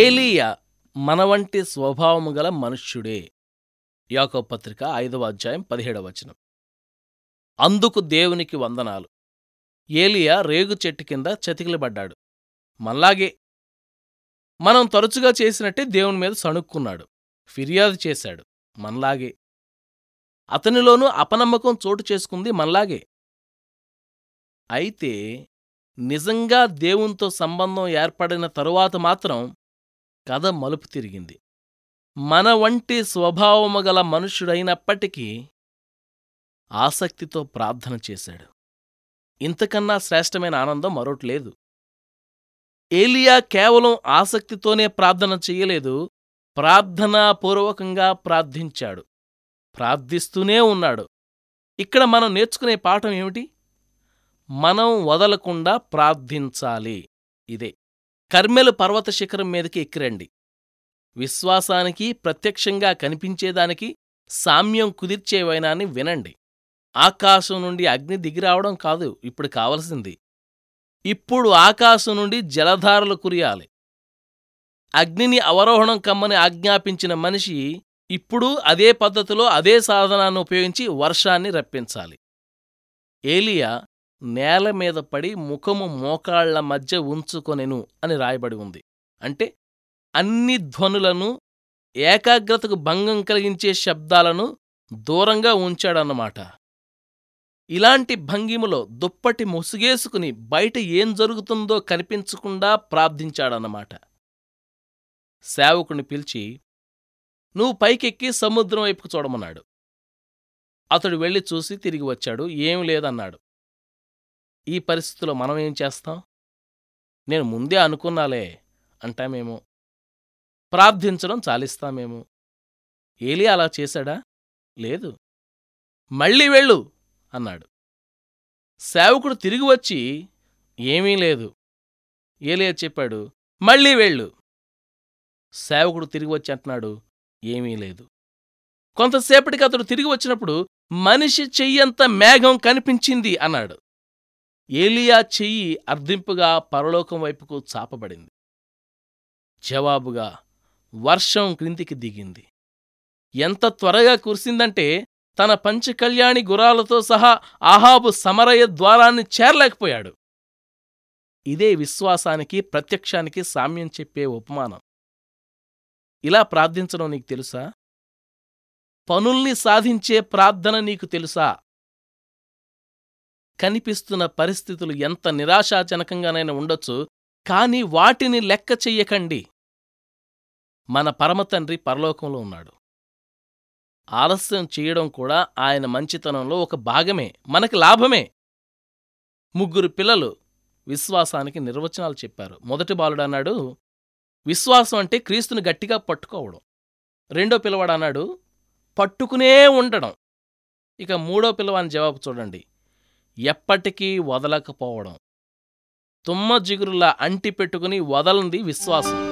ఏలీయా మన వంటి స్వభావము గల మనుష్యుడే. యాకోబు పత్రిక 5:17. అందుకు దేవునికి వందనాలు. ఏలీయా రేగు చెట్టు కింద చతికిలబడ్డాడు. మనలాగే మనం తరచుగా చేసినట్టే దేవుని మీద సణుక్కున్నాడు, ఫిర్యాదు చేశాడు. మనలాగే అతనిలోనూ అపనమ్మకం చోటు చేసుకుంది. మనలాగే అయితే నిజంగా దేవునితో సంబంధం ఏర్పడిన తరువాత మాత్రం కథ మలుపు తిరిగింది. మన వంటి స్వభావము గల మనుష్యుడైనప్పటికీ ఆసక్తితో ప్రార్థన చేశాడు. ఇంతకన్నా శ్రేష్టమైన ఆనందం మరోటి లేదు. ఏలీయా కేవలం ఆసక్తితోనే ప్రార్థన చెయ్యలేదు, ప్రార్థనాపూర్వకంగా ప్రార్థించాడు, ప్రార్థిస్తూనే ఉన్నాడు. ఇక్కడ మనం నేర్చుకునే పాఠం ఏమిటి? మనం వదలకుండా ప్రార్థించాలి. ఇదే కర్మెలు పర్వత శిఖరం మీదకి ఎక్కిరండి. విశ్వాసానికి ప్రత్యక్షంగా కనిపించేదానికి సామ్యం కుదిర్చే వైనాన్ని వినండి. ఆకాశం నుండి అగ్ని దిగిరావడం కాదు ఇప్పుడు కావలసింది. ఇప్పుడు ఆకాశం నుండి జలధారలు కురియాలి. అగ్నిని అవరోహణం కమ్మని ఆజ్ఞాపించిన మనిషి ఇప్పుడు అదే పద్ధతిలో అదే సాధనాన్ని ఉపయోగించి వర్షాన్ని రప్పించాలి. ఏలీయా నేల మీద పడి ముఖము మోకాళ్ల మధ్య ఉంచుకొనెను అని రాయబడి ఉంది. అంటే అన్ని ధ్వనులను, ఏకాగ్రతకు భంగం కలిగించే శబ్దాలను దూరంగా ఉంచాడన్నమాట. ఇలాంటి భంగిమలో దుప్పటి ముసుగేసుకుని బయట ఏం జరుగుతుందో కనిపించకుండా ప్రార్థించాడన్నమాట. సేవకుని పిలిచి నువ్వు పైకెక్కి సముద్రం వైపుకు చూడమన్నాడు. అతడు వెళ్ళి చూసి తిరిగి వచ్చాడు. ఏం లేదన్నాడు. ఈ పరిస్థితిలో మనం ఏం చేస్తాం? నేను ముందే అనుకున్నాలే అంటామేమో, ప్రార్థించడం చాలిస్తామేమో. ఏలీయా అలా చేశాడా? లేదు. మళ్ళీ వెళ్ళు అన్నాడు. సేవకుడు తిరిగి వచ్చి ఏమీ లేదు. ఏలీయా చెప్పాడు మళ్ళీ వెళ్ళు. సేవకుడు తిరిగి వచ్చి అంటున్నాడు ఏమీ లేదు. కొంతసేపటికి అతడు తిరిగి వచ్చినప్పుడు మనిషి చెయ్యంత మేఘం కనిపించింది అన్నాడు. ఏలీయా చెయ్యి అర్ధింపుగా పరలోకం వైపుకు చాపబడింది. జవాబుగా వర్షం క్రిందికి దిగింది. ఎంత త్వరగా కురిసిందంటే తన పంచకళ్యాణి గురాలతో సహా ఆహాబు సమరయ ద్వారాన్ని చేరలేకపోయాడు. ఇదే విశ్వాసానికి ప్రత్యక్షానికి సామ్యం చెప్పే ఉపమానం. ఇలా ప్రార్థించడం నీకు తెలుసా? పనుల్ని సాధించే ప్రార్థన నీకు తెలుసా? కనిపిస్తున్న పరిస్థితులు ఎంత నిరాశాజనకంగానైనా ఉండొచ్చు, కానీ వాటిని లెక్క చెయ్యకండి. మన పరమతండ్రి పరలోకంలో ఉన్నాడు. ఆలస్యం చేయడం కూడా ఆయన మంచితనంలో ఒక భాగమే, మనకి లాభమే. ముగ్గురు పిల్లలు విశ్వాసానికి నిర్వచనాలు చెప్పారు. మొదటి బాలుడు అన్నాడు విశ్వాసం అంటే క్రీస్తుని గట్టిగా పట్టుకోవడం. రెండో పిల్లవాడు అన్నాడు పట్టుకునే ఉండడం. ఇక మూడో పిల్లవాని జవాబు చూడండి, ఎప్పటికీ వదలకపోవడం. తుమ్మ జిగురులా అంటిపెట్టుకుని వదలంది విశ్వాసం.